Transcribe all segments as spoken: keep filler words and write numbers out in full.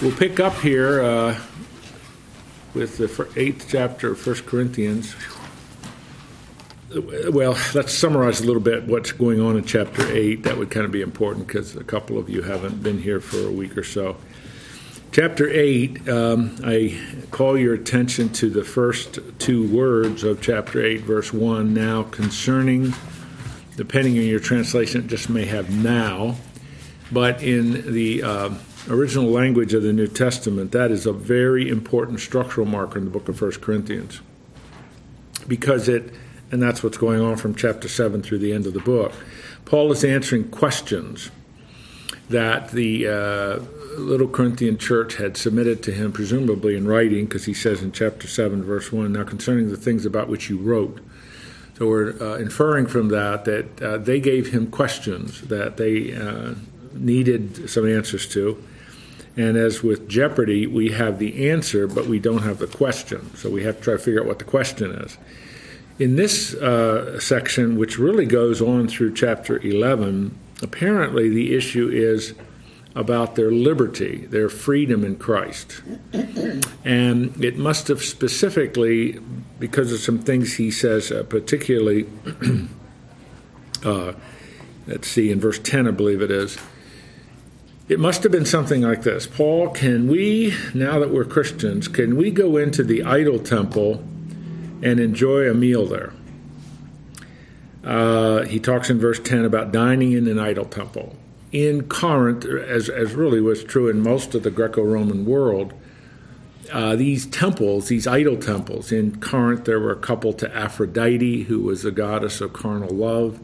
We'll pick up here uh, with the eighth chapter of First Corinthians. Well, let's summarize a little bit what's going on in chapter eight. That would kind of be important because a couple of you haven't been here for a week or so. Chapter eight, um, I call your attention to the first two words of chapter eight, verse one. Now concerning, depending on your translation, it just may have now. But in the Uh, original language of the New Testament, that is a very important structural marker in the book of First Corinthians. Because it, and that's what's going on from chapter seven through the end of the book, Paul is answering questions that the uh, little Corinthian church had submitted to him, presumably in writing, because he says in chapter seven, verse one, now concerning the things about which you wrote. So we're uh, inferring from that that uh, they gave him questions that they uh, needed some answers to. And as with Jeopardy, we have the answer, but we don't have the question. So we have to try to figure out what the question is. In this uh, section, which really goes on through chapter eleven, apparently the issue is about their liberty, their freedom in Christ. And it must have specifically, because of some things he says, uh, particularly, uh, let's see, in verse ten, I believe it is, it must have been something like this. Paul, can we, now that we're Christians, can we go into the idol temple and enjoy a meal there? Uh, he talks in verse ten about dining in an idol temple. In Corinth, as, as really was true in most of the Greco-Roman world, uh, these temples, these idol temples, in Corinth there were a couple to Aphrodite, who was the goddess of carnal love,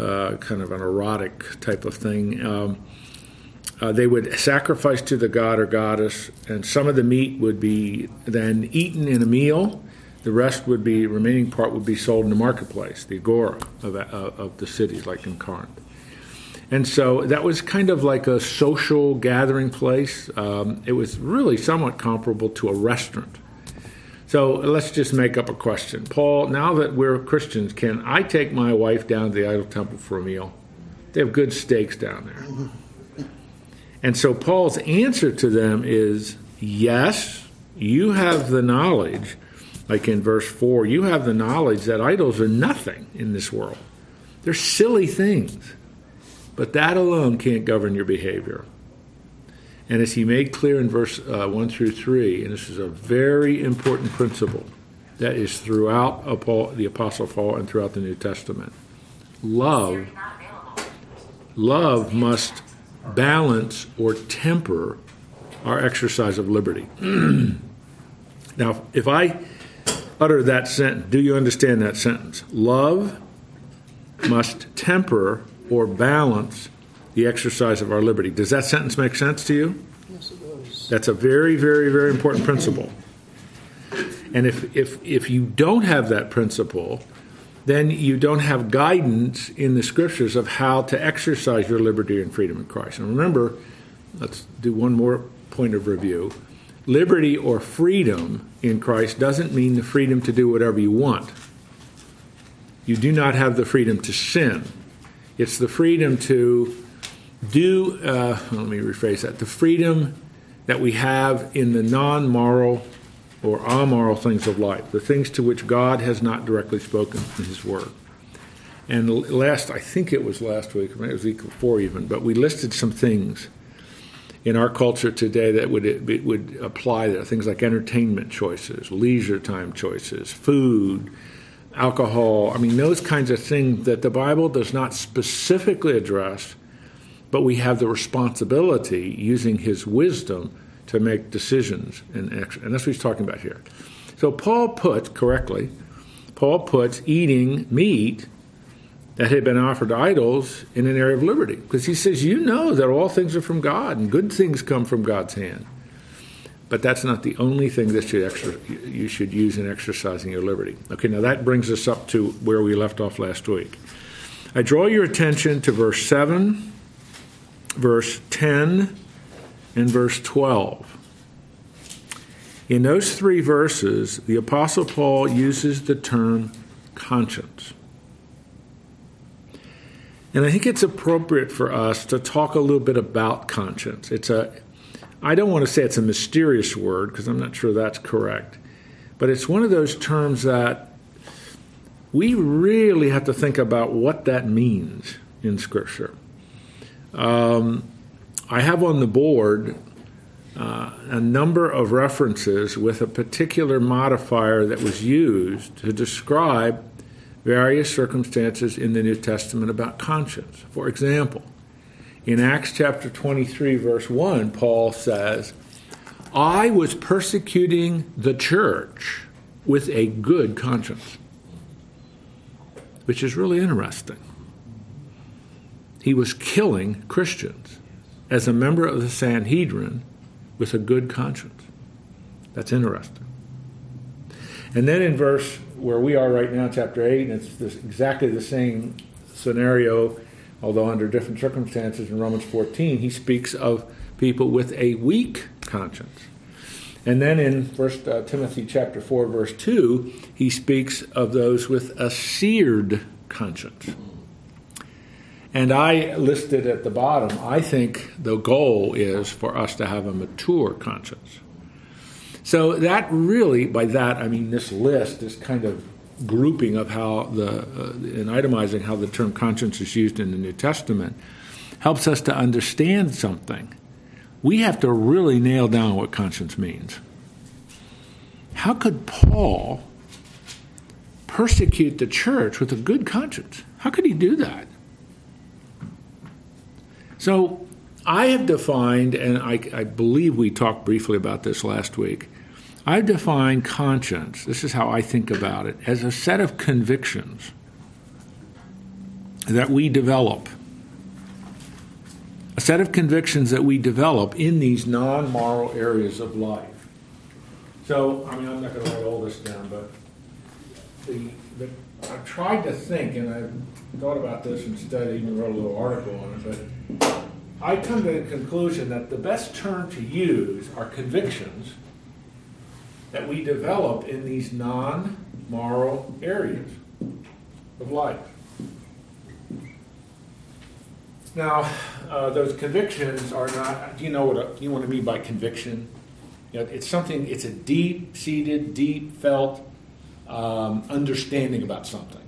uh, kind of an erotic type of thing. Um Uh, they would sacrifice to the god or goddess, and some of the meat would be then eaten in a meal. The rest would be, remaining part would be sold in the marketplace, the agora of, uh, of the city, like in Corinth. And so that was kind of like a social gathering place. Um, it was really somewhat comparable to a restaurant. So let's just make up a question. Paul, now that we're Christians, can I take my wife down to the idol temple for a meal? They have good steaks down there. And so Paul's answer to them is, yes, you have the knowledge, like in verse four, you have the knowledge that idols are nothing in this world. They're silly things, but that alone can't govern your behavior. And as he made clear in verse uh, one through three, and this is a very important principle that is throughout the Apostle Paul and throughout the New Testament, love, love must balance or temper our exercise of liberty. Now, if I utter that sentence, do you understand that sentence? Love must temper or balance the exercise of our liberty. Does that sentence make sense to you? Yes, it does. That's a very, very, very important principle. And if, if, if you don't have that principle, then you don't have guidance in the Scriptures of how to exercise your liberty and freedom in Christ. And remember, let's do one more point of review. Liberty or freedom in Christ doesn't mean the freedom to do whatever you want. You do not have the freedom to sin. It's the freedom to do, uh, let me rephrase that, the freedom that we have in the non-moral or amoral things of life, the things to which God has not directly spoken in His Word. And last, I think it was last week, it was week before even, but we listed some things in our culture today that would it would apply there, things like entertainment choices, leisure time choices, food, alcohol, I mean, those kinds of things that the Bible does not specifically address, but we have the responsibility, using His wisdom, to make decisions, and and that's what he's talking about here. So Paul put, correctly, Paul puts eating meat that had been offered to idols in an area of liberty, because he says, you know that all things are from God, and good things come from God's hand. But that's not the only thing that you, exer- you should use in exercising your liberty. Okay, now that brings us up to where we left off last week. I draw your attention to verse seven, verse ten, in verse twelve. In those three verses, the Apostle Paul uses the term conscience. And I think it's appropriate for us to talk a little bit about conscience. It's a I don't want to say it's a mysterious word, because I'm not sure that's correct, but it's one of those terms that we really have to think about what that means in Scripture. Um, I have on the board uh, a number of references with a particular modifier that was used to describe various circumstances in the New Testament about conscience. For example, in Acts chapter twenty-three, verse one, Paul says, "I was persecuting the church with a good conscience," which is really interesting. He was killing Christians as a member of the Sanhedrin with a good conscience. That's interesting. And then in verse where we are right now, chapter eight, and it's this, exactly the same scenario, although under different circumstances, in Romans fourteen, he speaks of people with a weak conscience. And then in First uh, Timothy chapter four, verse two, he speaks of those with a seared conscience. And I listed at the bottom, I think the goal is for us to have a mature conscience. So that really, by that I mean this list, this kind of grouping of how the, uh, and itemizing how the term conscience is used in the New Testament, helps us to understand something. We have to really nail down what conscience means. How could Paul persecute the church with a good conscience? How could he do that? So I have defined, and I, I believe we talked briefly about this last week, I define conscience, this is how I think about it, as a set of convictions that we develop. A set of convictions that we develop in these non-moral areas of life. So, I mean, I'm not going to write all this down, but the, the, I've tried to think, and I've thought about this and studied and wrote a little article on it, but I come to the conclusion that the best term to use are convictions that we develop in these non-moral areas of life. Now, uh, those convictions are not, do you know what a, you want to mean by conviction? You know, it's something, it's a deep-seated, deep-felt um, understanding about something.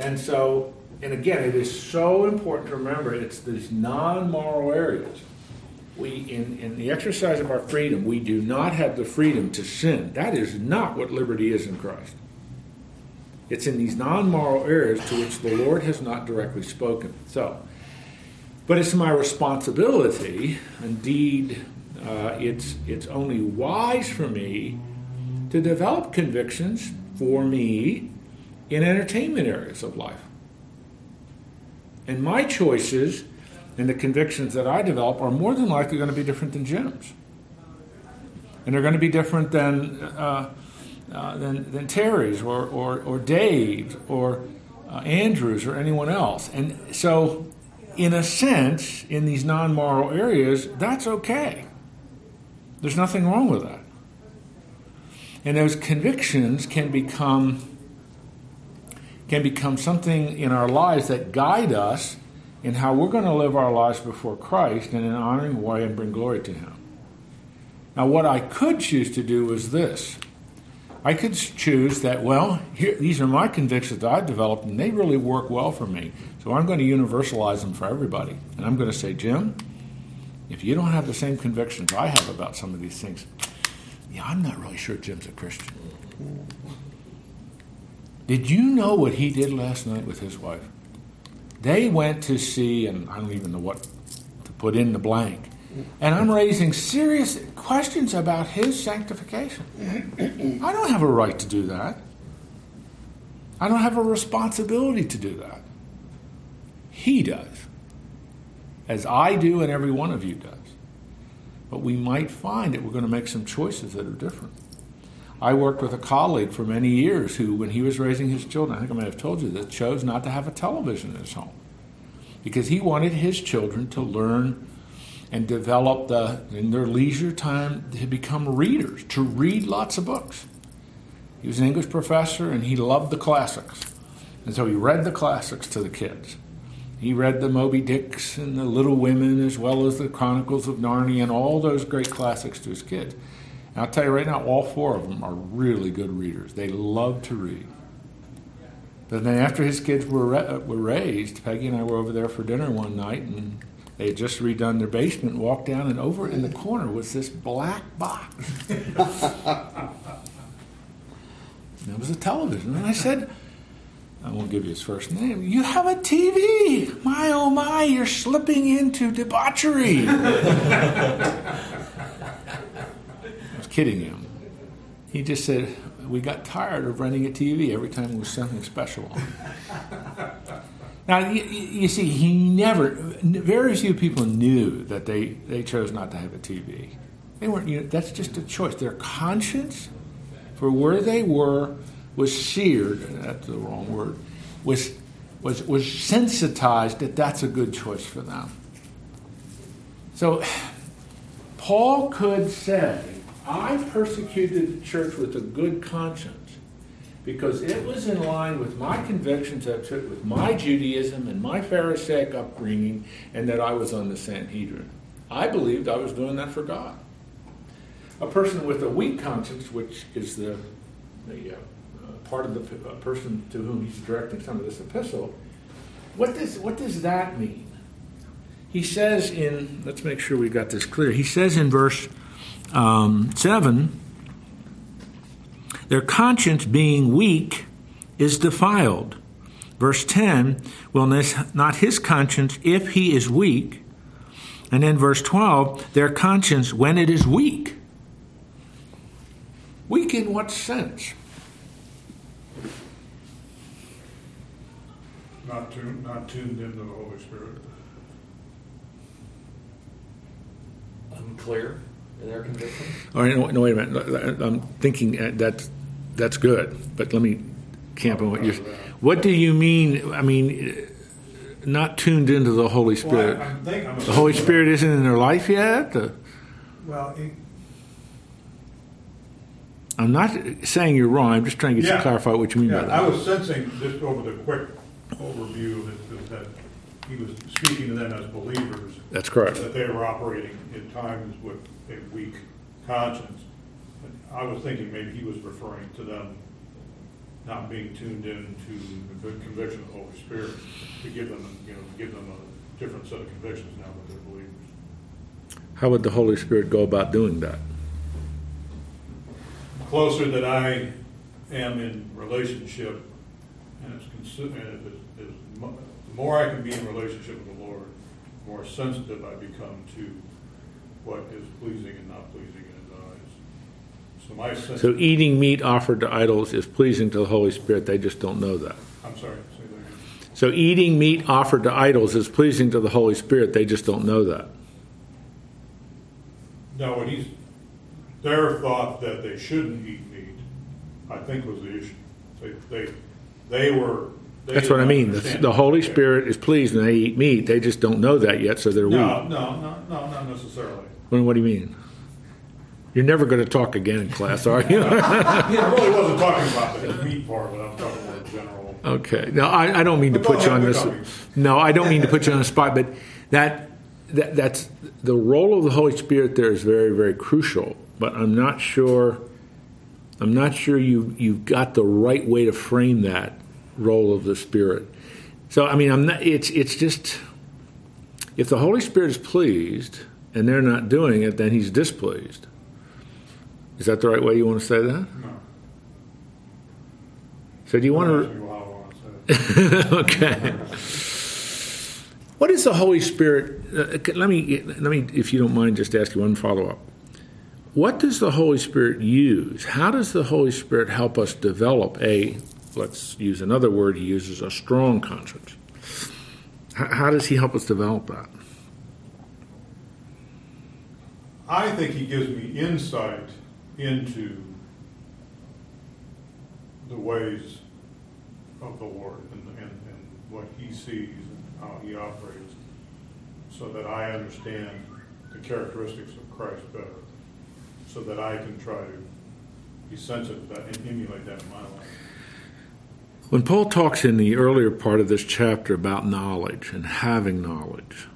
And so, and again, it is so important to remember it's these non-moral areas. We, in, in the exercise of our freedom, we do not have the freedom to sin. That is not what liberty is in Christ. It's in these non-moral areas to which the Lord has not directly spoken. So, but it's my responsibility. Indeed, uh, it's it's only wise for me to develop convictions for me in entertainment areas of life. And my choices and the convictions that I develop are more than likely going to be different than Jim's. And they're going to be different than... Uh, Uh, than, than Terry's or, or, or Dave's or uh, Andrew's or anyone else. And so, in a sense, in these non-moral areas, that's okay. There's nothing wrong with that. And those convictions can become can become something in our lives that guide us in how we're going to live our lives before Christ and in honoring way and bring glory to Him. Now, what I could choose to do is this. I could choose that, well, here, these are my convictions that I've developed, and they really work well for me. So I'm going to universalize them for everybody. And I'm going to say, Jim, if you don't have the same convictions I have about some of these things, yeah, I'm not really sure Jim's a Christian. Did you know what he did last night with his wife? They went to see, and I don't even know what to put in the blank. And I'm raising serious questions about his sanctification. I don't have a right to do that. I don't have a responsibility to do that. He does, as I do and every one of you does. But we might find that we're going to make some choices that are different. I worked with a colleague for many years who, when he was raising his children, I think I may have told you this, chose not to have a television in his home because he wanted his children to learn and develop the, in their leisure time to become readers, to read lots of books. He was an English professor, and he loved the classics. And so he read the classics to the kids. He read the Moby Dicks and the Little Women as well as the Chronicles of Narnia and all those great classics to his kids. And I'll tell you right now, all four of them are really good readers. They love to read. But then after his kids were ra- were raised, Peggy and I were over there for dinner one night, and they had just redone their basement, walked down, and over in the corner was this black box. It was a television. And I said, I won't give you his first name, "You have a T V! My, oh my, you're slipping into debauchery." I was kidding him. He just said, "We got tired of renting a T V every time there was something special on." Now, you, you see, he never, very few people knew that they, they chose not to have a T V. They weren't, you know, that's just a choice. Their conscience for where they were was seared, that's the wrong word, was, was, was sensitized that that's a good choice for them. So, Paul could say, "I persecuted the church with a good conscience because it was in line with my convictions I took with my Judaism and my Pharisaic upbringing, and that I was on the Sanhedrin. I believed I was doing that for God." A person with a weak conscience, which is the, the uh, part of the uh, person to whom he's directing some of this epistle, what does, what does that mean? He says in, let's make sure we got this clear, he says in verse Um, seven, their conscience being weak is defiled. Verse ten, will not his conscience if he is weak? And then verse twelve, their conscience when it is weak. Weak in what sense? Not tuned, not tuned into the Holy Spirit. Unclear. Their conviction? All right, no, no, wait a minute. I'm thinking that that's good, but let me camp on what you. What do you mean? I mean, not tuned into the Holy Spirit. Well, I, I think I'm the Holy Spirit that isn't in their life yet. Or? Well, it, I'm not saying you're wrong. I'm just trying to get yeah, you to clarify what you mean yeah, by that. I was sensing just over the quick overview that, that he was speaking to them as believers. That's correct. That they were operating in times with a weak conscience. I was thinking maybe he was referring to them not being tuned in to the good conviction of the Holy Spirit to give them, you know, give them a different set of convictions now that they're believers. How would the Holy Spirit go about doing that? The closer that I am in relationship, and it's, and it's, it's the more I can be in relationship with the Lord, the more sensitive I become to what is pleasing and not pleasing in his eyes. So my sense so eating meat offered to idols is pleasing to the Holy Spirit. They just don't know that. I'm sorry. Say that again. So eating meat offered to idols is pleasing to the Holy Spirit. They just don't know that. No, what he's their thought that they shouldn't eat meat, I think, was the issue. They they, they were. They That's what I mean. The, the Holy Spirit is pleased when they eat meat. They just don't know that yet, so they're no, weak. No, no, no, no, not necessarily. What do you mean? You're never going to talk again in class, are you? I really wasn't talking about the meat part, but I'm talking about general. Okay. No, I, I don't mean but to put you on this. Copies. No, I don't mean to put you on the spot, but that, that that's the role of the Holy Spirit. There is very, very crucial. But I'm not sure. I'm not sure you you've got the right way to frame that role of the Spirit. So I mean, I'm not. It's it's just if the Holy Spirit is pleased and they're not doing it, then he's displeased. Is that the right way you want to say that? No. So do you no, want to... I actually, well, I want to say it. Okay. What is the Holy Spirit... Uh, let me, let me, if you don't mind, just ask you one follow-up. What does the Holy Spirit use? How does the Holy Spirit help us develop a, let's use another word he uses, a strong conscience? How, how does he help us develop that? I think he gives me insight into the ways of the Lord and, and, and what he sees and how he operates, so that I understand the characteristics of Christ better, so that I can try to be sensitive to that and emulate that in my life. When Paul talks in the earlier part of this chapter about knowledge and having knowledge,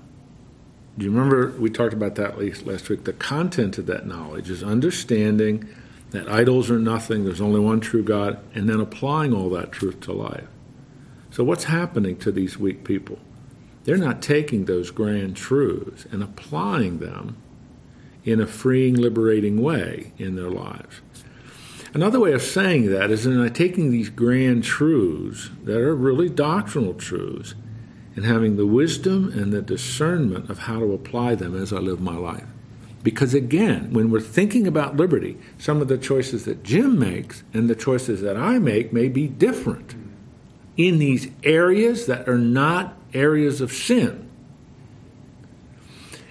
do you remember we talked about that last week? The content of that knowledge is understanding that idols are nothing, there's only one true God, and then applying all that truth to life. So what's happening to these weak people? They're not taking those grand truths and applying them in a freeing, liberating way in their lives. Another way of saying that is they're not taking these grand truths that are really doctrinal truths and having the wisdom and the discernment of how to apply them as I live my life. Because again, when we're thinking about liberty, some of the choices that Jim makes and the choices that I make may be different in these areas that are not areas of sin.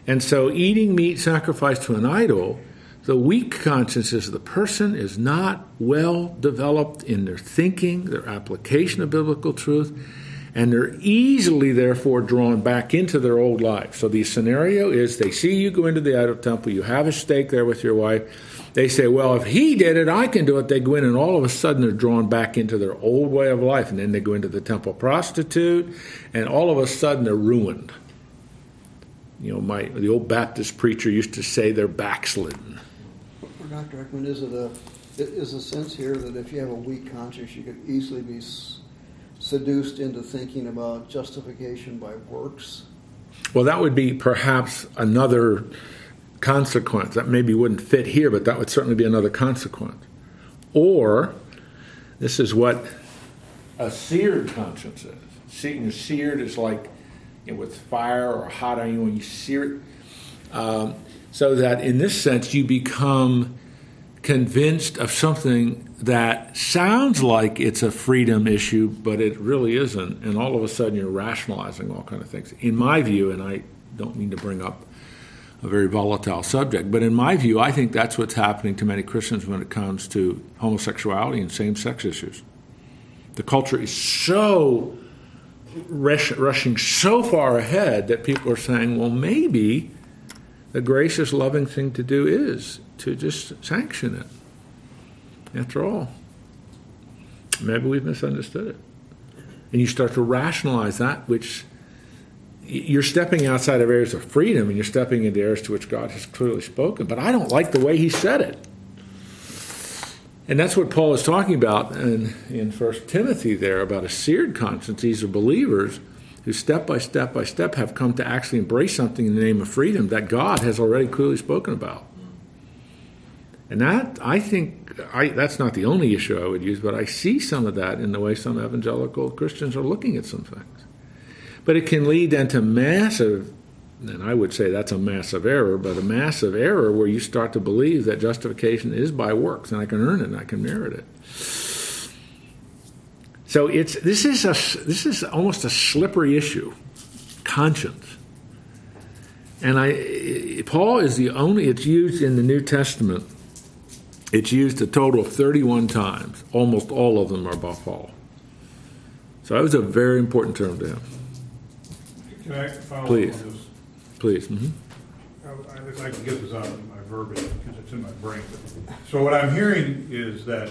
And so eating meat sacrificed to an idol, the weak consciences of the person is not well developed in their thinking, their application of biblical truth, and they're easily, therefore, drawn back into their old life. So the scenario is they see you go into the idol temple, you have a steak there with your wife. They say, well, if he did it, I can do it. They go in, and all of a sudden they're drawn back into their old way of life. And then they go into the temple prostitute, and all of a sudden they're ruined. You know, my the old Baptist preacher used to say they're backslidden. Well, Doctor Eckman, is it a, is a sense here that if you have a weak conscience, you could easily be seduced into thinking about justification by works? Well, that would be perhaps another consequence. That maybe wouldn't fit here, but that would certainly be another consequence. Or, this is what a seared conscience is. Seeing seared is like, you know, with fire or hot iron, when you sear it. Um, so that in this sense, you become convinced of something that sounds like it's a freedom issue, but it really isn't. And all of a sudden, you're rationalizing all kinds of things. In my view, and I don't mean to bring up a very volatile subject, but in my view, I think that's what's happening to many Christians when it comes to homosexuality and same-sex issues. The culture is so rush, rushing so far ahead that people are saying, well, maybe the gracious, loving thing to do is to just sanction it. After all, maybe we've misunderstood it. And you start to rationalize that, which you're stepping outside of areas of freedom and you're stepping into areas to which God has clearly spoken. But I don't like the way he said it. And that's what Paul is talking about in, in First Timothy there, about a seared conscience. These are believers who step by step by step have come to actually embrace something in the name of freedom that God has already clearly spoken about. And that, I think, I, that's not the only issue I would use, but I see some of that in the way some evangelical Christians are looking at some things. But it can lead then to massive, and I would say that's a massive error, but a massive error where you start to believe that justification is by works, and I can earn it, and I can merit it. So it's this is a this is almost a slippery issue, conscience. And I Paul is the only, it's used in the New Testament, it's used a total of thirty-one times. Almost all of them are by Paul. So that was a very important term to him. Can I follow Please. up on this? Please. Mm-hmm. I would like to get this out of my verbiage because it's in my brain. So what I'm hearing is that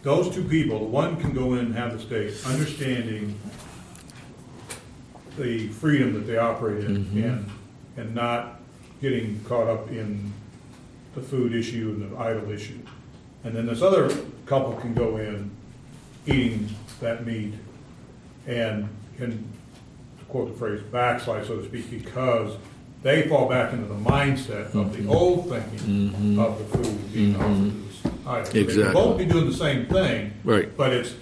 those two people, one can go in and have the steak, understanding the freedom that they operate in, mm-hmm. and, and not getting caught up in the food issue and the idol issue. And then this other couple can go in eating that meat and can, to quote the phrase, backslide, so to speak, because they fall back into the mindset mm-hmm. of the old thinking mm-hmm. of the food being mm-hmm. offered. Exactly. They can both be doing the same thing, right. But it's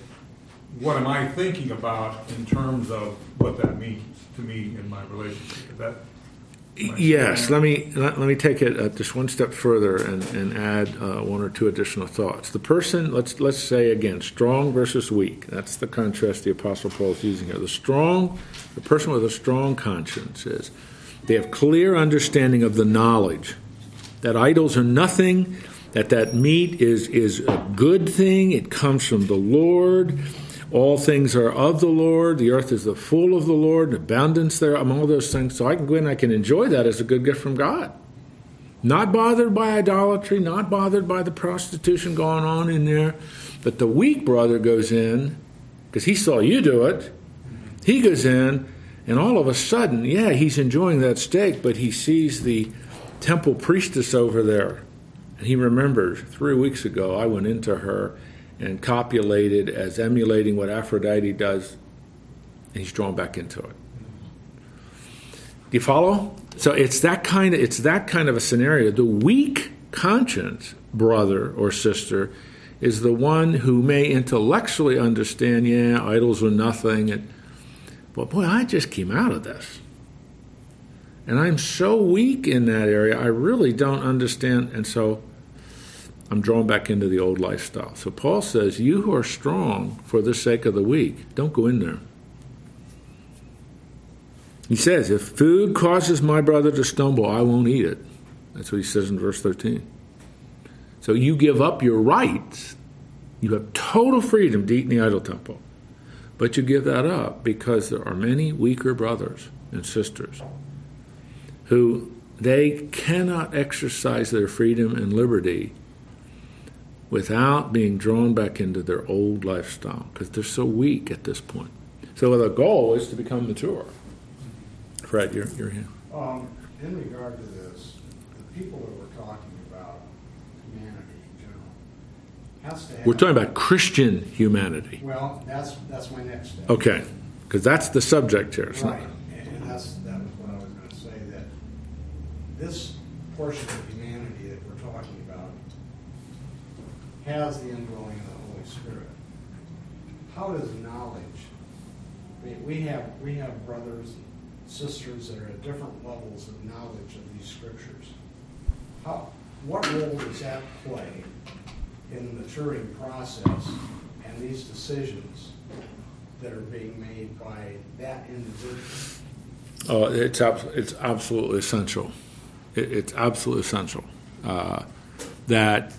what am I thinking about in terms of what that means to me in my relationship? Is that my yes, let me let, let me take it uh, just one step further and, and add uh, one or two additional thoughts. The person, let's let's say again, strong versus weak. That's the contrast the Apostle Paul is using here. The strong, the person with a strong conscience is they have clear understanding of the knowledge that idols are nothing. That that meat is, is a good thing. It comes from the Lord. All things are of the Lord. The earth is the full of the Lord. And abundance there among all those things. So I can go in and I can enjoy that as a good gift from God. Not bothered by idolatry. Not bothered by the prostitution going on in there. But the weak brother goes in because he saw you do it. He goes in, and all of a sudden, yeah, he's enjoying that steak, but he sees the temple priestess over there. And he remembers, three weeks ago, I went into her and copulated as emulating what Aphrodite does, and he's drawn back into it. Do you follow? So it's that kind of, it's that kind of a scenario. The weak conscience, brother or sister, is the one who may intellectually understand, yeah, idols are nothing, and, but boy, I just came out of this. And I'm so weak in that area, I really don't understand, and so I'm drawn back into the old lifestyle. So Paul says, you who are strong for the sake of the weak, don't go in there. He says, if food causes my brother to stumble, I won't eat it. That's what he says in verse thirteen. So you give up your rights. You have total freedom to eat in the idol temple. But you give that up because there are many weaker brothers and sisters who they cannot exercise their freedom and liberty without being drawn back into their old lifestyle because they're so weak at this point. So the goal is to become mature. Fred, your, your hand. Um, in regard to this, the people that we're talking about, humanity in general, has to have... We're talking about Christian humanity. Well, that's that's my next step. Okay, because that's the subject here. Right, not... and that's, that was what I was going to say, that this portion of humanity that we're talking about has the indwelling of the Holy Spirit. How does knowledge... I mean, we have, we have brothers... sisters that are at different levels of knowledge of these scriptures. How, what role does that play in the maturing process and these decisions that are being made by that individual? Oh, it's it's absolutely essential. It, it's absolutely essential uh, that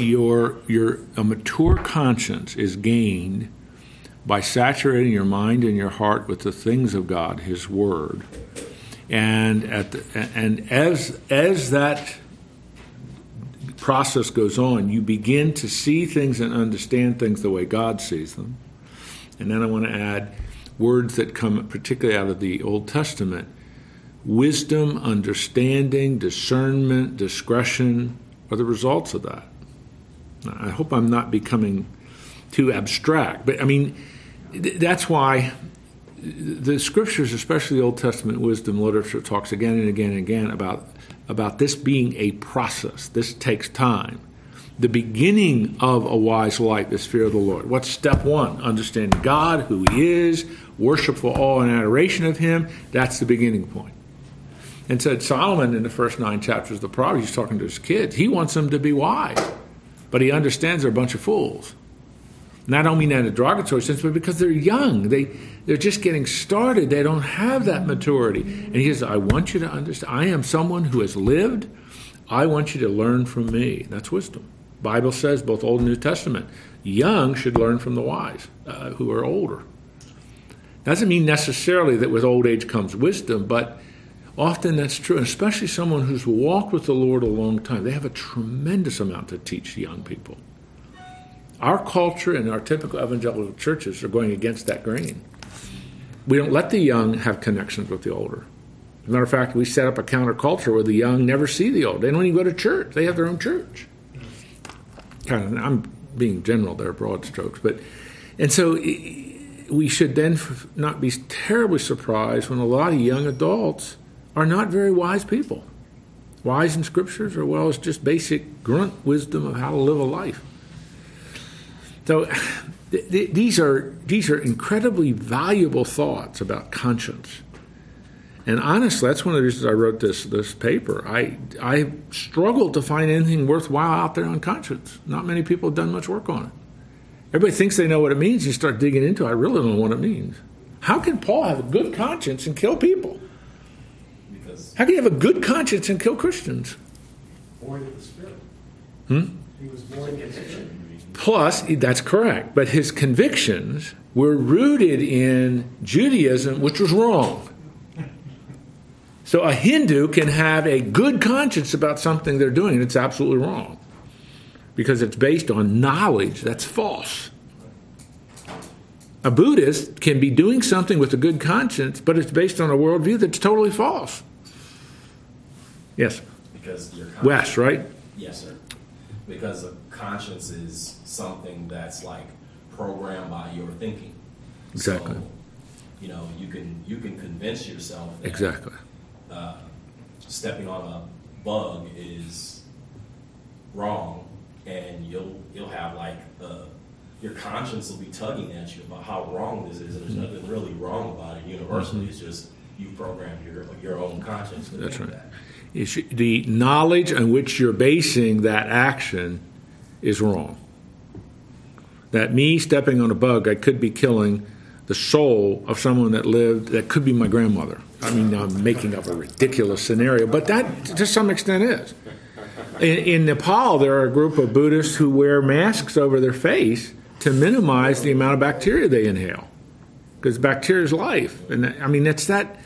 your your a mature conscience is gained by saturating your mind and your heart with the things of God, His Word, and at the, and as as that process goes on, you begin to see things and understand things the way God sees them. And then I want to add words that come particularly out of the Old Testament: wisdom, understanding, discernment, discretion are the results of that. I hope I'm not becoming too abstract, but I mean. That's why the scriptures, especially the Old Testament wisdom literature, talks again and again and again about, about this being a process. This takes time. The beginning of a wise life is fear of the Lord. What's step one? Understanding God, who He is, worshipful awe and adoration of Him. That's the beginning point. And so Solomon, in the first nine chapters of the Proverbs, he's talking to his kids. He wants them to be wise, but he understands they're a bunch of fools. And I don't mean that in a derogatory sense, but because they're young. They, they're just getting started. They don't have that maturity. And he says, I want you to understand. I am someone who has lived. I want you to learn from me. That's wisdom. The Bible says, both Old and New Testament, young should learn from the wise uh, who are older. Doesn't mean necessarily that with old age comes wisdom, but often that's true, and especially someone who's walked with the Lord a long time. They have a tremendous amount to teach young people. Our culture and our typical evangelical churches are going against that grain. We don't let the young have connections with the older. As a matter of fact, we set up a counterculture where the young never see the old. They don't even go to church. They have their own church. Kind of, I'm being general there, broad strokes. But, and so we should then not be terribly surprised when a lot of young adults are not very wise people. Wise in scriptures, or well as just basic grunt wisdom of how to live a life. So th- th- these are these are incredibly valuable thoughts about conscience. And honestly, that's one of the reasons I wrote this this paper. I I struggled to find anything worthwhile out there on conscience. Not many people have done much work on it. Everybody thinks they know what it means. You start digging into it, I really don't know what it means. How can Paul have a good conscience and kill people? Because How can he have a good conscience and kill Christians? Born of the Spirit. Hmm? He was born of the Spirit. Plus, that's correct, but his convictions were rooted in Judaism, which was wrong. So a Hindu can have a good conscience about something they're doing, and it's absolutely wrong, because it's based on knowledge that's false. A Buddhist can be doing something with a good conscience, but it's based on a worldview that's totally false. Yes? Because your conscience... West, right? Yes, sir. Because a conscience is something that's like programmed by your thinking. Exactly. So, you know, you can you can convince yourself that exactly. uh, stepping on a bug is wrong, and you'll you'll have like uh, your conscience will be tugging at you about how wrong this is, and there's nothing really wrong about it universally. Mm-hmm. It's just you programmed your your own conscience to That's right. That. The knowledge on which you're basing that action is wrong. That me stepping on a bug, I could be killing the soul of someone that lived, that could be my grandmother. I mean, I'm making up a ridiculous scenario, but that to some extent is. In, in Nepal, there are a group of Buddhists who wear masks over their face to minimize the amount of bacteria they inhale, because bacteria is life. And I mean, it's that...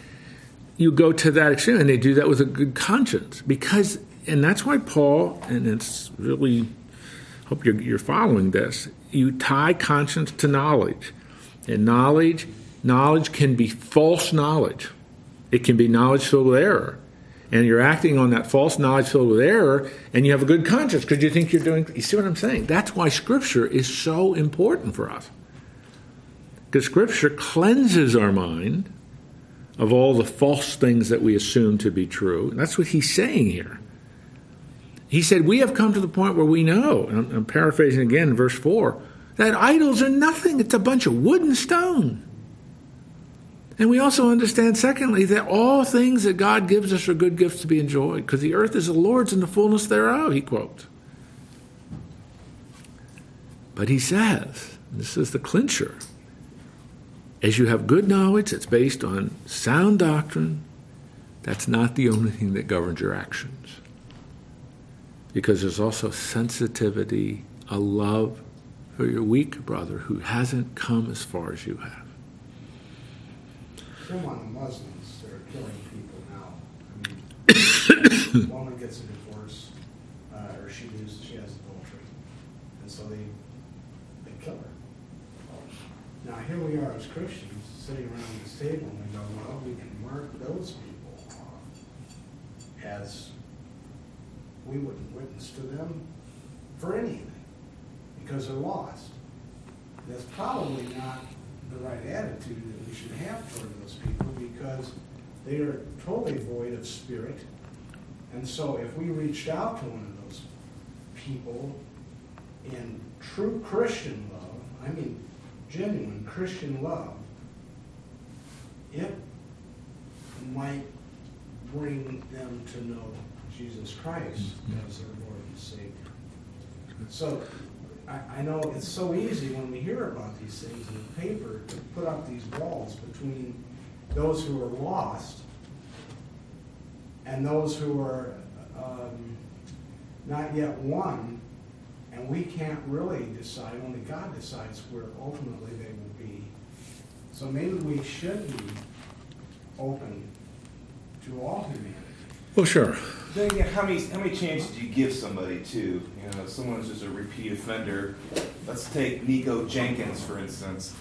You go to that extreme, and they do that with a good conscience. Because, and that's why Paul, and it's really, I hope you're, you're following this, you tie conscience to knowledge. And knowledge, knowledge can be false knowledge. It can be knowledge filled with error. And you're acting on that false knowledge filled with error, and you have a good conscience because you think you're doing, you see what I'm saying? That's why Scripture is so important for us. Because Scripture cleanses our mind of all the false things that we assume to be true. And that's what he's saying here. He said, we have come to the point where we know, and I'm, I'm paraphrasing again, verse four, that idols are nothing. It's a bunch of wood and stone. And we also understand, secondly, that all things that God gives us are good gifts to be enjoyed, because the earth is the Lord's and the fullness thereof, he quotes. But he says, this is the clincher, as you have good knowledge, it's based on sound doctrine. That's not the only thing that governs your actions. Because there's also sensitivity, a love for your weak brother who hasn't come as far as you have. Come on, the Muslims that are killing people now. I mean, a woman gets a divorce, uh, or she loses, she has adultery. And so they, they kill her. Now, here we are as Christians sitting around this table and we go, well, we can mark those people off as we wouldn't witness to them for anything because they're lost. That's probably not the right attitude that we should have toward those people because they are totally void of spirit. And so if we reached out to one of those people in true Christian love, I mean, genuine Christian love, it might bring them to know Jesus Christ as their Lord and Savior. So I, I know it's so easy when we hear about these things in the paper to put up these walls between those who are lost and those who are um, not yet won. And we can't really decide, only God decides where ultimately they will be. So maybe we should be open to all humanity. Well, sure. Then again, how many how many chances do you give somebody to? You know, if someone's just a repeat offender, let's take Nico Jenkins, for instance.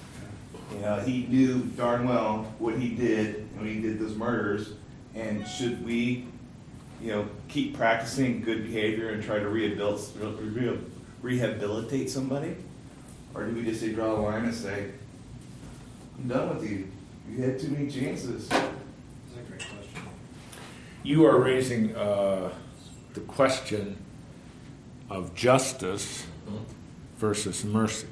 You know, he knew darn well what he did when he did those murders. And should we, you know, keep practicing good behavior and try to rehabilitate? rehabilitate somebody? Or do we just say, draw a line and say, I'm done with you. You had too many chances. That's a great question. You are raising uh, the question of justice versus mercy.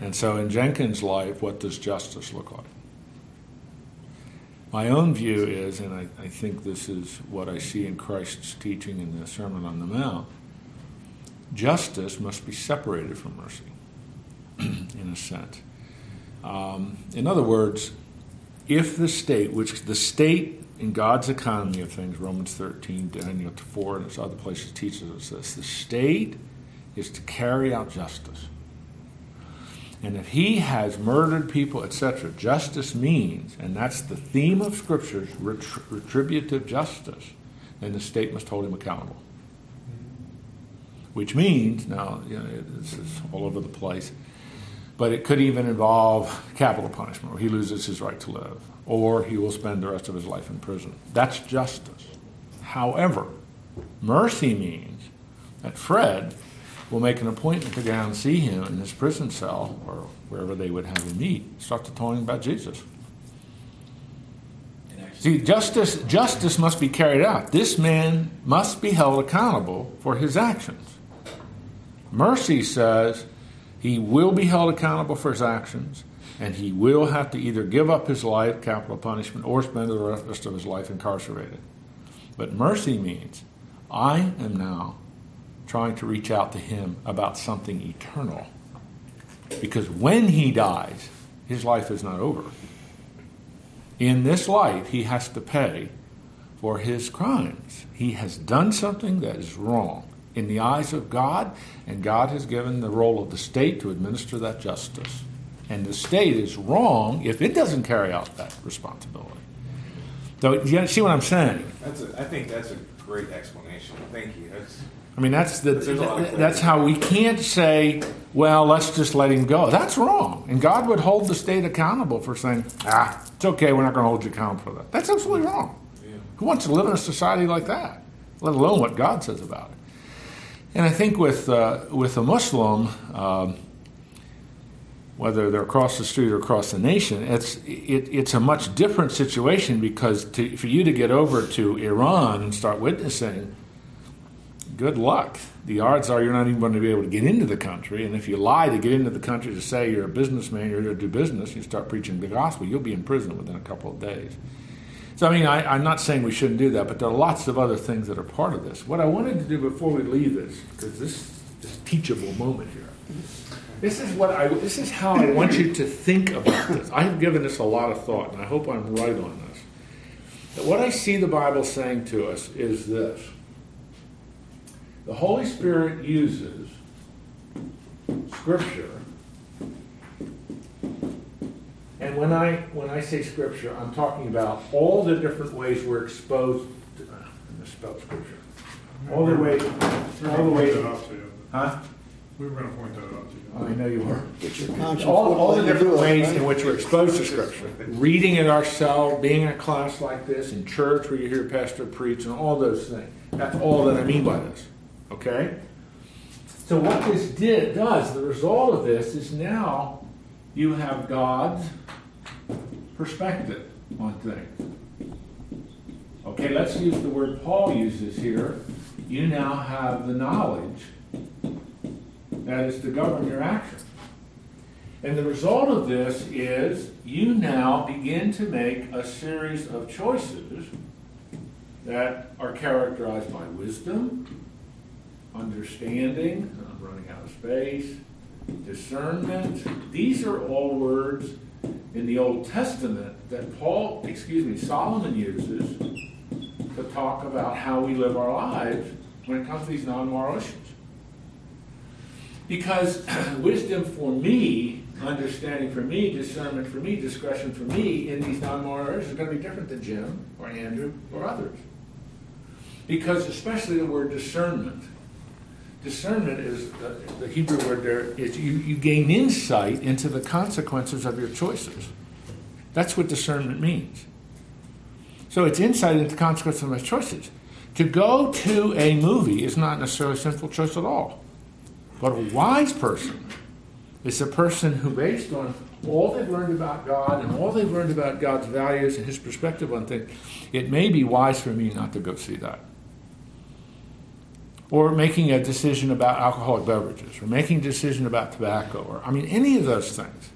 And so in Jenkins' life, what does justice look like? My own view is, and I, I think this is what I see in Christ's teaching in the Sermon on the Mount, justice must be separated from mercy, in a sense. Um, in other words, if the state, which the state in God's economy of things, Romans thirteen, Daniel four, and its other places teaches us this, the state is to carry out justice. And if he has murdered people, et cetera, justice means, and that's the theme of Scripture's retributive justice, then the state must hold him accountable. which means, now, you know, this is all over the place, but it could even involve capital punishment, where he loses his right to live, or he will spend the rest of his life in prison. That's justice. However, mercy means that Fred will make an appointment to go and see him in his prison cell or wherever they would have him meet, start to talk about Jesus. See, justice, justice must be carried out. This man must be held accountable for his actions. Mercy says he will be held accountable for his actions, and he will have to either give up his life, capital punishment, or spend the rest of his life incarcerated. But mercy means I am now trying to reach out to him about something eternal. Because when he dies, his life is not over. In this life, he has to pay for his crimes. He has done something that is wrong in the eyes of God, and God has given the role of the state to administer that justice. And the state is wrong if it doesn't carry out that responsibility. So you see what I'm saying? That's a, I think that's a great explanation. Thank you. That's, I mean, that's the, that's how we can't say, well, let's just let him go. That's wrong. And God would hold the state accountable for saying, ah, it's okay, we're not going to hold you accountable for that. That's absolutely wrong. Yeah. Who wants to live in a society like that, let alone what God says about it? And I think with uh, with a Muslim, um, whether they're across the street or across the nation, it's it, it's a much different situation, because to, for you to get over to Iran and start witnessing, good luck. The odds are you're not even going to be able to get into the country, and if you lie to get into the country to say you're a businessman, you're here to do business, you start preaching the gospel, you'll be in prison within a couple of days. So, I mean, I, I'm not saying we shouldn't do that, but there are lots of other things that are part of this. What I wanted to do before we leave this, because this is a teachable moment here, this is what I, this is how I want you to think about this. I have given this a lot of thought, and I hope I'm right on this. But what I see the Bible saying to us is this. The Holy Spirit uses Scripture, and when I when I say Scripture, I'm talking about all the different ways we're exposed to, uh, I misspelled Scripture. All the ways, all the ways. Huh? We were going to point that out to you. I know you were. Get your conscience. All, all the different ways in which we're exposed to Scripture. Reading it ourselves, being in a class like this, in church where you hear pastor preach, and all those things. That's all that I mean by this. Okay? So what this did does, the result of this is now you have God's perspective on things. Okay, let's use the word Paul uses here. You now have the knowledge that is to govern your action. And the result of this is you now begin to make a series of choices that are characterized by wisdom, understanding, I'm running out of space, discernment. These are all words in the Old Testament that Paul, excuse me, Solomon uses to talk about how we live our lives when it comes to these non-moral issues. Because wisdom for me, understanding for me, discernment for me, discretion for me in these non-moral areas is going to be different than Jim or Andrew or others. Because especially the word discernment, discernment is the, the Hebrew word there, is you, you gain insight into the consequences of your choices. That's what discernment means. So it's insight into the consequences of my choices. To go to a movie is not necessarily a sinful choice at all. But a wise person is a person who, based on all they've learned about God and all they've learned about God's values and his perspective on things, it may be wise for me not to go see that. Or making a decision about alcoholic beverages, or making a decision about tobacco, or, I mean, any of those things.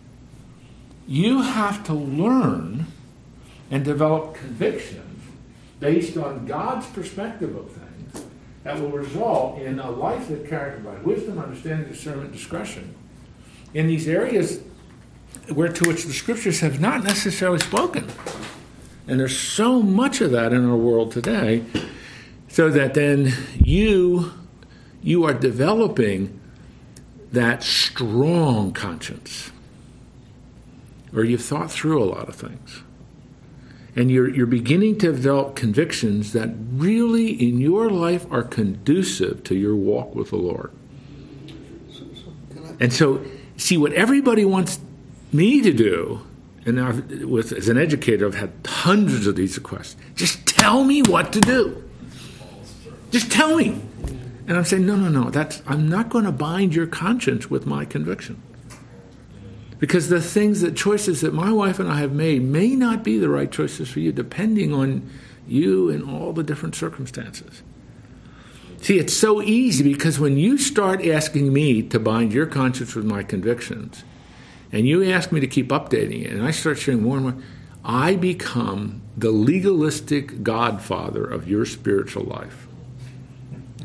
You have to learn and develop convictions based on God's perspective of things that will result in a life that's characterized by wisdom, understanding, discernment, discretion in these areas where to which the Scriptures have not necessarily spoken. And there's so much of that in our world today, so that then you, you are developing that strong conscience, or you've thought through a lot of things. and you're, you're beginning to develop convictions that really in your life are conducive to your walk with the Lord. And so, see, what everybody wants me to do, and I've, with, as an educator, I've had hundreds of these requests, just tell me what to do. Just tell me. And I'm saying, no, no, no, that's, I'm not going to bind your conscience with my conviction. Because the things, the choices that my wife and I have made may not be the right choices for you, depending on you and all the different circumstances. See, it's so easy because when you start asking me to bind your conscience with my convictions, and you ask me to keep updating it, and I start sharing more and more, I become the legalistic godfather of your spiritual life.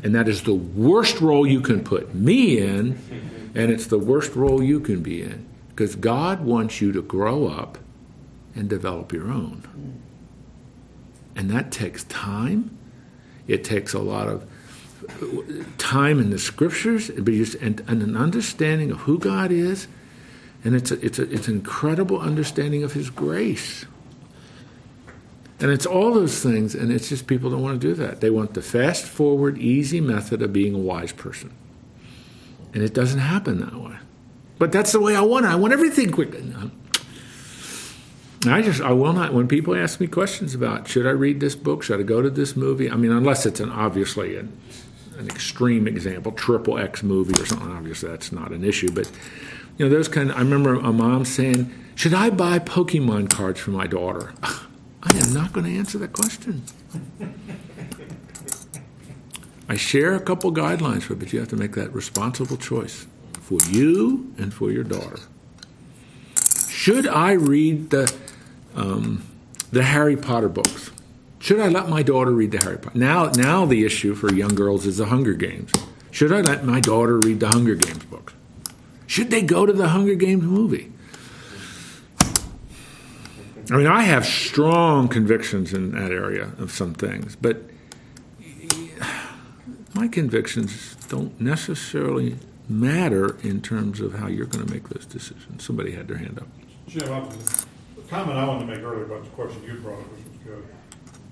And that is the worst role you can put me in, and it's the worst role you can be in. Because God wants you to grow up and develop your own. And that takes time. It takes a lot of time in the Scriptures and an understanding of who God is. And it's, a, it's, a, it's an incredible understanding of His grace. And it's all those things, and it's just people don't want to do that. They want the fast-forward, easy method of being a wise person. And it doesn't happen that way. But that's the way I want it. I want everything quick. I just, I will not. When people ask me questions about, should I read this book? Should I go to this movie? I mean, unless it's an obviously an, an extreme example, triple X movie or something. Obviously, that's not an issue. But, you know, those kind of, I remember a mom saying, should I buy Pokemon cards for my daughter? I am not going to answer that question. I share a couple guidelines for it, but you have to make that responsible choice for you and for your daughter. Should I read the um, the Harry Potter books? Should I let my daughter read the Harry Potter? Now, now the issue for young girls is the Hunger Games. Should I let my daughter read the Hunger Games books? Should they go to the Hunger Games movie? I mean, I have strong convictions in that area of some things, but my convictions don't necessarily matter in terms of how you're going to make those decisions. Somebody had their hand up. Jim, I, the comment I wanted to make earlier about the question you brought up, which was good,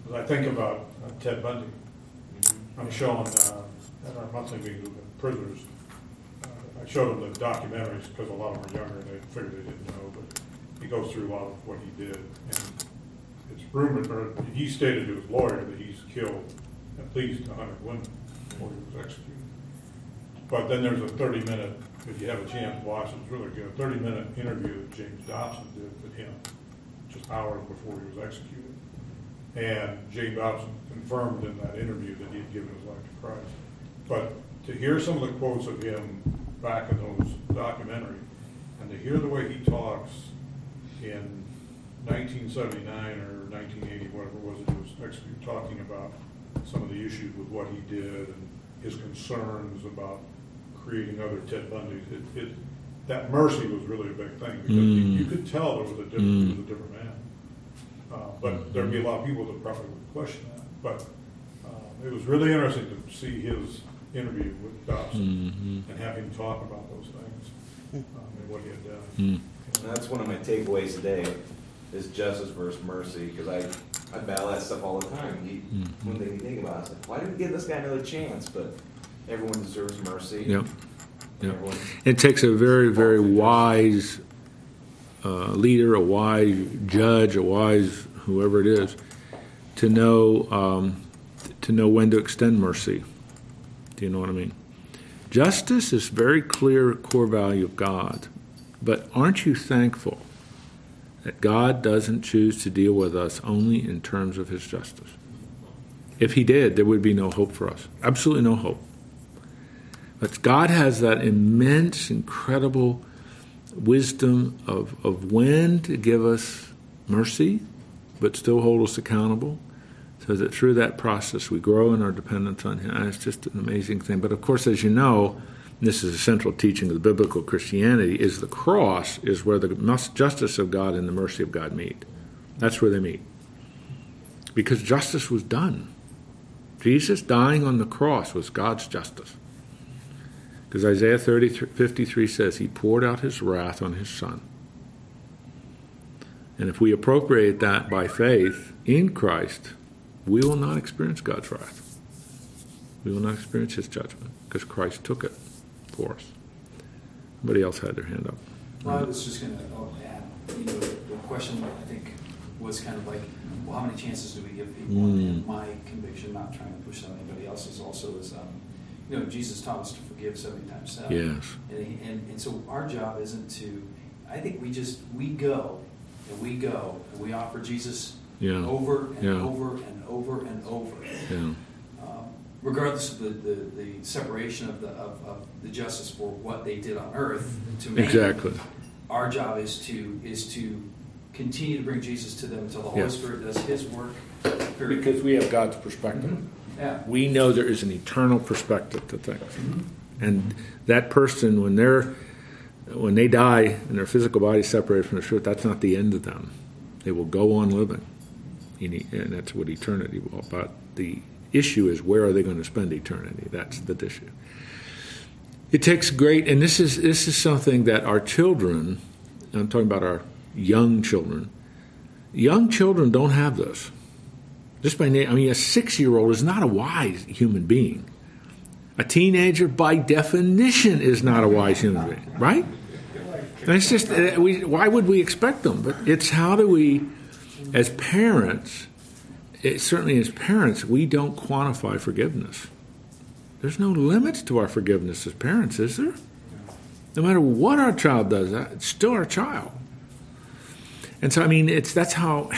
was I think about uh, Ted Bundy. I'm showing, uh, at our monthly meeting with prisoners, uh, I showed them the documentaries because a lot of them are younger and they figured they didn't know, but he goes through a lot of what he did, and it's rumored, or he stated to his lawyer that he's killed at least one hundred women before he was executed. But then there's a thirty-minute, if you have a chance to watch it, it's really good, thirty-minute interview that James Dobson did with him just hours before he was executed. And James Dobson confirmed in that interview that he had given his life to Christ. But to hear some of the quotes of him back in those documentaries, and to hear the way he talks in nineteen seventy-nine or nineteen eighty, whatever it was, that he was actually talking about some of the issues with what he did and his concerns about creating other Ted Bundys. It, it, that mercy was really a big thing because mm. you, you could tell there was a different, mm. was a different man. Uh, but there'd be a lot of people that probably would question that. But uh, it was really interesting to see his interview with Dobson mm-hmm. and have him talk about those things um, and what he had done. Mm. And that's one of my takeaways today, is justice versus mercy, because I, I battle that stuff all the time. You, mm-hmm. One thing you think about is, like, why didn't we give this guy another chance? But everyone deserves mercy. Yep. Yep. It takes a very, very wise uh, leader, a wise judge, a wise whoever it is, to know um, to know when to extend mercy. Do you know what I mean? Justice is very clear core value of God. But aren't you thankful that God doesn't choose to deal with us only in terms of His justice? If He did, there would be no hope for us. Absolutely no hope. But God has that immense, incredible wisdom of, of when to give us mercy, but still hold us accountable, so that through that process we grow in our dependence on Him. And it's just an amazing thing. But of course, as you know, this is a central teaching of the biblical Christianity, is the cross is where the justice of God and the mercy of God meet. That's where they meet. Because justice was done. Jesus dying on the cross was God's justice. Because Isaiah thirty-three fifty-three says, He poured out His wrath on His Son. And if we appropriate that by faith in Christ, we will not experience God's wrath. We will not experience his judgment because Christ took it for us. Somebody else had their hand up. Well, I was just going to only add, you know, the question I think was kind of like, well, how many chances do we give people? Mm. And my conviction, not trying to push on anybody else's, also is, um, you know, Jesus taught us to forgive seventy times seven. Yes. And, he, and and so our job isn't to. I think we just we go and we go and we offer Jesus yeah. over and yeah. over and over and over. Yeah. Regardless of the, the, the separation of the of, of the justice for what they did on earth to man, exactly. Our job is to is to continue to bring Jesus to them until the Holy yes. Spirit does his work. Period. Because we have God's perspective. Mm-hmm. Yeah. We know there is an eternal perspective to things. Mm-hmm. And that person, when they're when they die and their physical body is separated from the truth, that's not the end of them. They will go on living. And that's what eternity will be about. The issue is, where are they going to spend eternity? That's the issue. It takes great, and this is this is something that our children, I'm talking about our young children, young children don't have this. Just by name, I mean, a six-year-old is not a wise human being. A teenager, by definition, is not a wise human being, right? That's just, we, why would we expect them? But it's how do we, as parents, It, certainly as parents, we don't quantify forgiveness. There's no limits to our forgiveness as parents, is there? No matter what our child does, it's still our child. And so, I mean, it's that's how,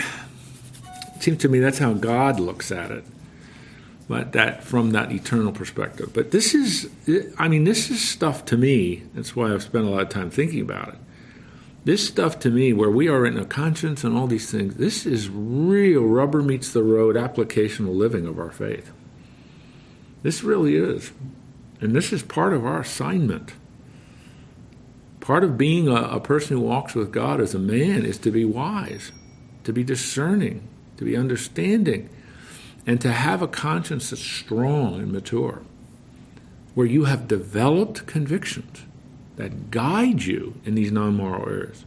it seems to me that's how God looks at it, but that from that eternal perspective. But this is, I mean, this is stuff to me, that's why I've spent a lot of time thinking about it. This stuff to me, where we are in a conscience and all these things, this is real rubber meets the road applicational living of our faith. This really is. And this is part of our assignment. Part of being a, a person who walks with God as a man is to be wise, to be discerning, to be understanding, and to have a conscience that's strong and mature, where you have developed convictions that guide you in these non-moral areas.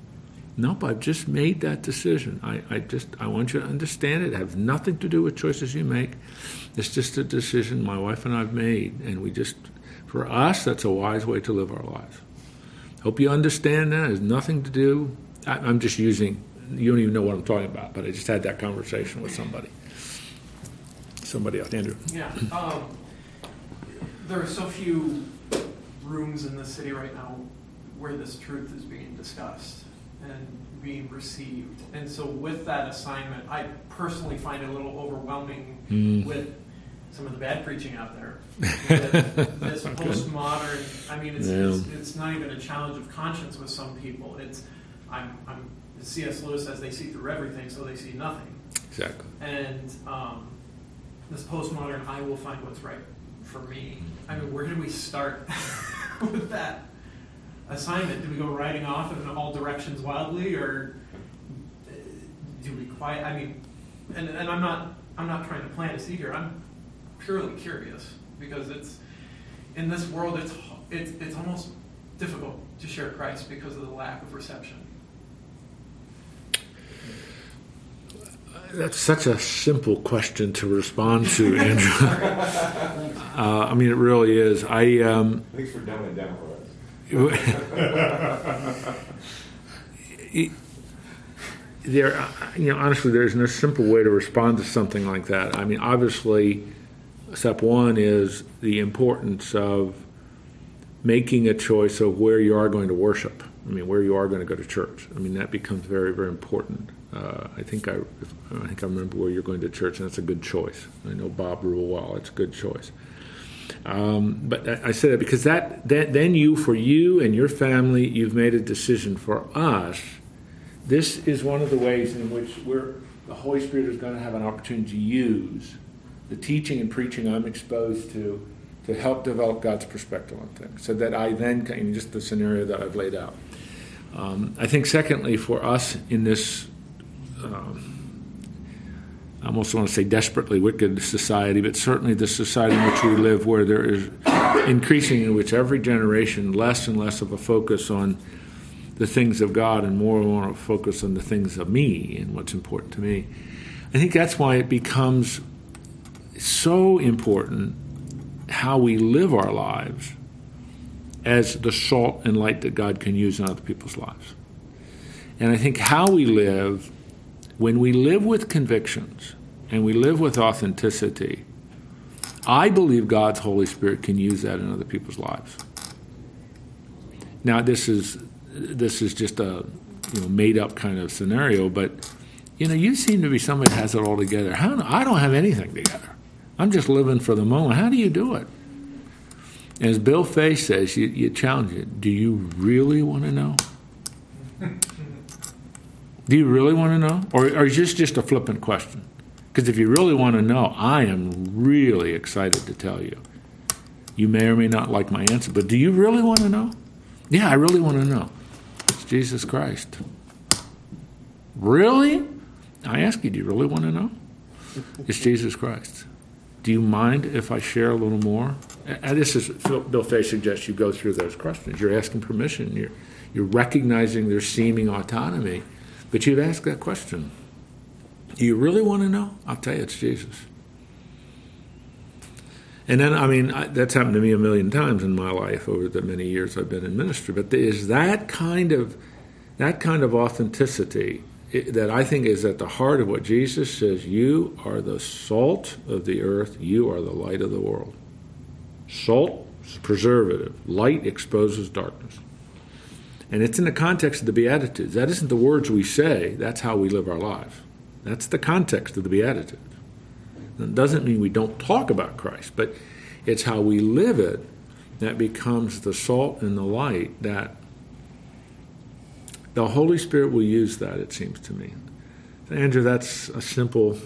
Nope, I've just made that decision. I, I just I want you to understand it. It has nothing to do with choices you make. It's just a decision my wife and I have made, and we just, for us, that's a wise way to live our lives. Hope you understand that. It has nothing to do. I, I'm just using. You don't even know what I'm talking about, but I just had that conversation with somebody. Somebody else, Andrew. Yeah. Um, there are so few rooms in the city right now where this truth is being discussed and being received. And so with that assignment, I personally find it a little overwhelming mm. with some of the bad preaching out there. This okay. postmodern, I mean, it's, yeah. it's it's not even a challenge of conscience with some people. It's, I'm, I'm C S Lewis says, they see through everything, so they see nothing. Exactly. And um, this postmodern, I will find what's right for me. I mean, where did we start with that assignment? Do we go riding off in all directions wildly, or do we quiet? I mean, and, and I'm not I'm not trying to plant a seed here. I'm purely curious, because it's in this world it's it's it's almost difficult to share Christ because of the lack of reception. That's such a simple question to respond to, Andrew. uh, I mean, it really is. I, um, At least we're dumbing down for us. it, there, you know, honestly, there's no simple way to respond to something like that. I mean, obviously, step one is the importance of making a choice of where you are going to worship. I mean, where you are going to go to church. I mean, that becomes very, very important. Uh, I think I, I think I remember where you're going to church, and that's a good choice. I know Bob Ruval, it's a good choice. Um, but I, I say that because that, that then you, for you and your family, you've made a decision. For us, this is one of the ways in which we're, the Holy Spirit is going to have an opportunity to use the teaching and preaching I'm exposed to to help develop God's perspective on things, so that I then can, just the scenario that I've laid out. Um, I think secondly, for us in this, Um, I almost want to say desperately wicked society, but certainly the society in which we live, where there is increasing, in which every generation less and less of a focus on the things of God and more and more focus on the things of me and what's important to me. I think that's why it becomes so important how we live our lives as the salt and light that God can use in other people's lives. And I think how we live, when we live with convictions and we live with authenticity, I believe God's Holy Spirit can use that in other people's lives. Now, this is this is just a you know, made-up kind of scenario, but you know, you seem to be somebody that has it all together. How, I don't have anything together. I'm just living for the moment. How do you do it? As Bill Faye says, you, you challenge it. Do you really want to know? Do you really want to know? Or, or is this just a flippant question? Because if you really want to know, I am really excited to tell you. You may or may not like my answer, but do you really want to know? Yeah, I really want to know. It's Jesus Christ. Really? I ask you, do you really want to know? It's Jesus Christ. Do you mind if I share a little more? And this is, Bill Faye suggests you go through those questions. You're asking permission. You're, you're recognizing their seeming autonomy. But you've asked that question. Do you really want to know? I'll tell you, it's Jesus. And then, I mean, I, that's happened to me a million times in my life over the many years I've been in ministry. But there is that kind of, that kind of authenticity that I think is at the heart of what Jesus says. You are the salt of the earth. You are the light of the world. Salt is preservative. Light exposes darkness. And it's in the context of the Beatitudes. That isn't the words we say. That's how we live our lives. That's the context of the Beatitudes. It doesn't mean we don't talk about Christ, but it's how we live it that becomes the salt and the light that the Holy Spirit will use that, it seems to me. Andrew, that's a simple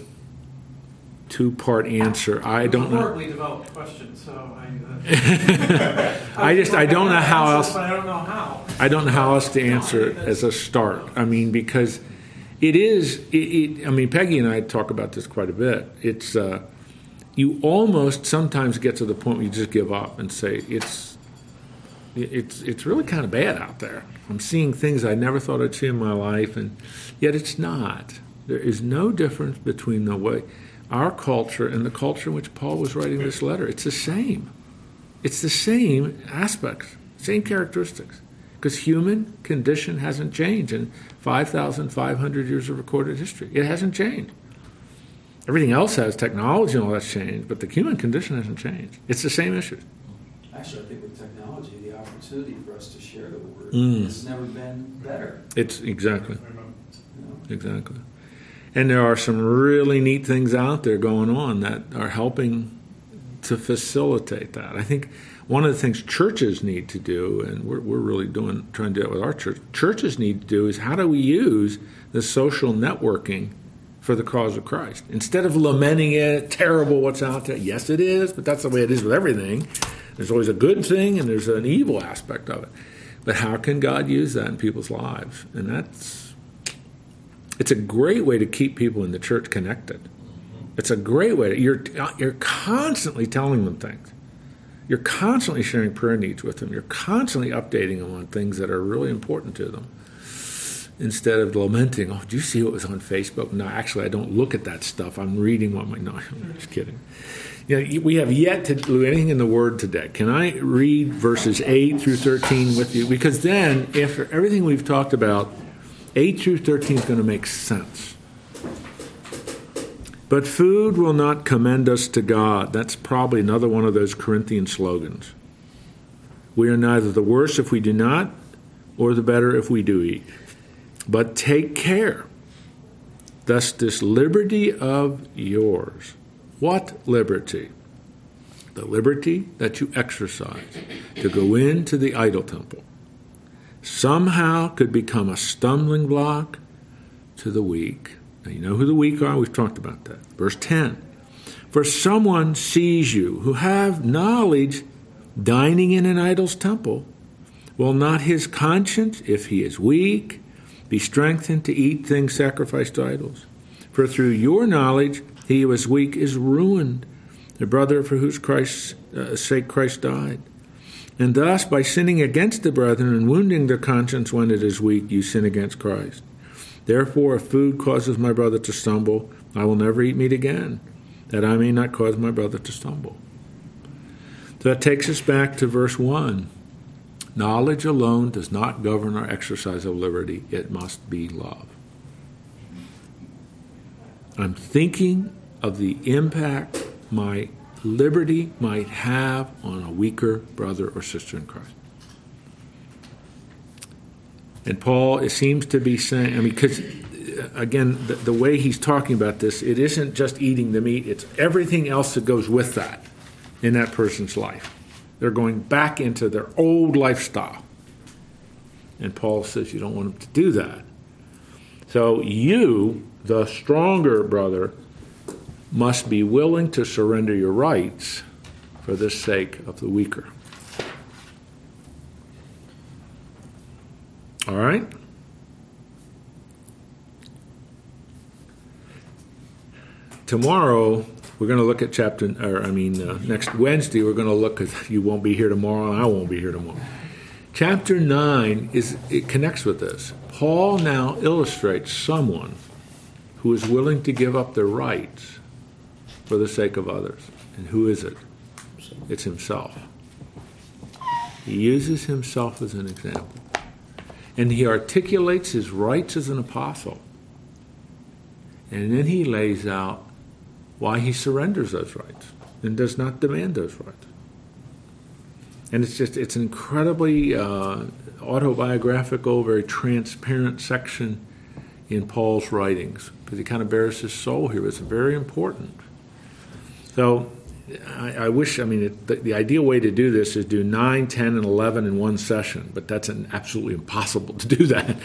two-part answer. I don't know. Horribly developed question, so I. Uh, I just I don't know how else. But I don't know how. I don't know how else to answer it as a start. I mean, because it is. It, it, I mean, Peggy and I talk about this quite a bit. It's uh, you almost sometimes get to the point where you just give up and say it's it's it's really kind of bad out there. I'm seeing things I never thought I'd see in my life, and yet it's not. There is no difference between the way. Our culture and the culture in which Paul was writing this letter, it's the same. It's the same aspects, same characteristics, because human condition hasn't changed in five thousand five hundred years of recorded history. It hasn't changed. Everything else has, technology and all that's changed, but the human condition hasn't changed. It's the same issue. Actually, I think with technology, the opportunity for us to share the word mm. has never been better. It's exactly, yeah. exactly. And there are some really neat things out there going on that are helping to facilitate that. I think one of the things churches need to do, and we're, we're really doing trying to do it with our church, churches need to do is how do we use the social networking for the cause of Christ? Instead of lamenting it, terrible what's out there. Yes, it is, but that's the way it is with everything. There's always a good thing and there's an evil aspect of it. But how can God use that in people's lives? And that's... It's a great way to keep people in the church connected. It's a great way. To, you're you're constantly telling them things. You're constantly sharing prayer needs with them. You're constantly updating them on things that are really important to them. Instead of lamenting, oh, do you see what was on Facebook? No, actually, I don't look at that stuff. I'm reading what my... No, I'm just kidding. You know, we have yet to do anything in the Word today. Can I read verses eight through thirteen with you? Because then, after everything we've talked about, eight through thirteen is going to make sense. But food will not commend us to God. That's probably another one of those Corinthian slogans. We are neither the worse if we do not, or the better if we do eat. But take care, lest this liberty of yours. What liberty? The liberty that you exercise to go into the idol temple. Somehow could become a stumbling block to the weak. Now you know who the weak are. We've talked about that. Verse ten. For someone sees you who have knowledge dining in an idol's temple. Will not his conscience, if he is weak, be strengthened to eat things sacrificed to idols? For through your knowledge he who is weak is ruined, the brother for whose Christ's uh, sake Christ died. And thus, by sinning against the brethren and wounding their conscience when it is weak, you sin against Christ. Therefore, if food causes my brother to stumble, I will never eat meat again, that I may not cause my brother to stumble. So that takes us back to verse one. Knowledge alone does not govern our exercise of liberty. It must be love. I'm thinking of the impact my liberty might have on a weaker brother or sister in Christ. And Paul, it seems to be saying, I mean, because, again, the, the way he's talking about this, it isn't just eating the meat, it's everything else that goes with that in that person's life. They're going back into their old lifestyle. And Paul says you don't want them to do that. So you, the stronger brother, must be willing to surrender your rights for the sake of the weaker. All right? Tomorrow, we're going to look at chapter, or I mean, uh, next Wednesday, we're going to look at, you won't be here tomorrow, and I won't be here tomorrow. Chapter nine, is it connects with this. Paul now illustrates someone who is willing to give up their rights for the sake of others. And who is it? It's himself. He uses himself as an example. And he articulates his rights as an apostle. And then he lays out why he surrenders those rights and does not demand those rights. And it's just, it's an incredibly uh, autobiographical, very transparent section in Paul's writings, because he kind of bears his soul here. It's very important. So I, I wish, I mean, it, the, the ideal way to do this is do nine, ten, and eleven in one session, but that's an absolutely impossible to do that.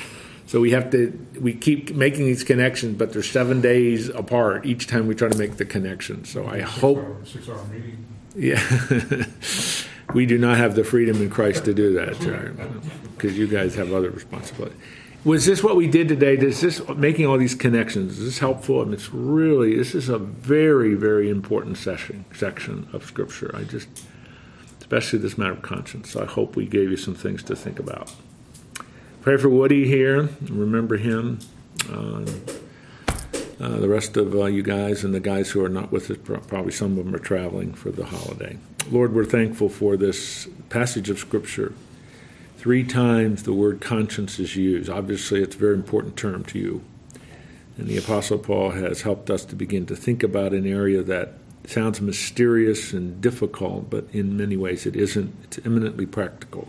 So we have to, we keep making these connections, but they're seven days apart each time we try to make the connection. So I six hope. Hour, six hour meeting. Yeah. We do not have the freedom in Christ to do that, because you guys have other responsibilities. Was this what we did today? Does this, making all these connections, is this helpful? I mean, it's really, this is a very, very important session, section of Scripture. I just, especially this matter of conscience. So I hope we gave you some things to think about. Pray for Woody here. Remember him. Uh, uh, the rest of uh, you guys and the guys who are not with us, probably some of them are traveling for the holiday. Lord, we're thankful for this passage of Scripture. Three times the word conscience is used. Obviously, it's a very important term to you. And the Apostle Paul has helped us to begin to think about an area that sounds mysterious and difficult, but in many ways it isn't. It's eminently practical.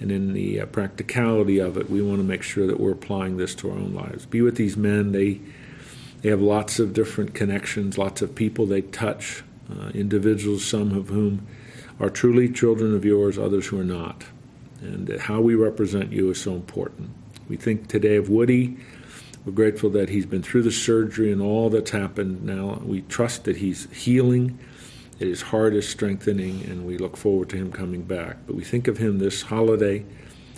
And in the practicality of it, we want to make sure that we're applying this to our own lives. Be with these men. They they have lots of different connections, lots of people they touch, uh, individuals, some of whom are truly children of yours, others who are not. And how we represent you is so important. We think today of Woody. We're grateful that he's been through the surgery and all that's happened now. We trust that he's healing, that his heart is strengthening, and we look forward to him coming back. But we think of him this holiday,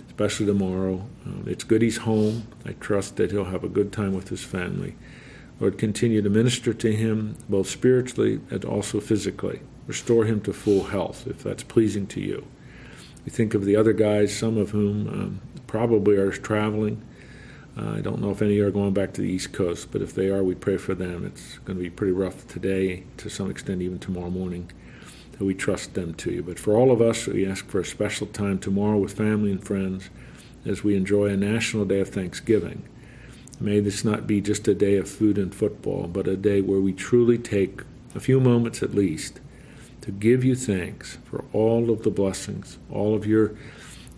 especially tomorrow. Um, it's good he's home. I trust that he'll have a good time with his family. Lord, continue to minister to him, both spiritually and also physically. Restore him to full health, if that's pleasing to you. We think of the other guys, some of whom um, probably are traveling. Uh, I don't know if any are going back to the East Coast, but if they are, we pray for them. It's going to be pretty rough today, to some extent even tomorrow morning, that we trust them to you. But for all of us, we ask for a special time tomorrow with family and friends as we enjoy a national day of Thanksgiving. May this not be just a day of food and football, but a day where we truly take a few moments at least to give you thanks for all of the blessings, all of your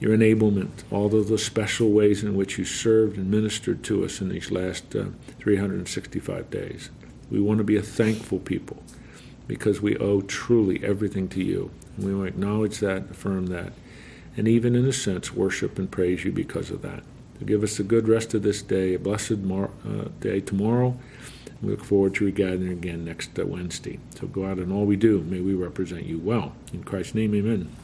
your enablement, all of the special ways in which you served and ministered to us in these last uh, three hundred sixty-five days. We want to be a thankful people because we owe truly everything to you. And we want to acknowledge that, affirm that, and even in a sense worship and praise you because of that. So give us a good rest of this day, a blessed mar- uh, day tomorrow. We look forward to regathering again next Wednesday. So go out and all we do, may we represent you well. In Christ's name, amen.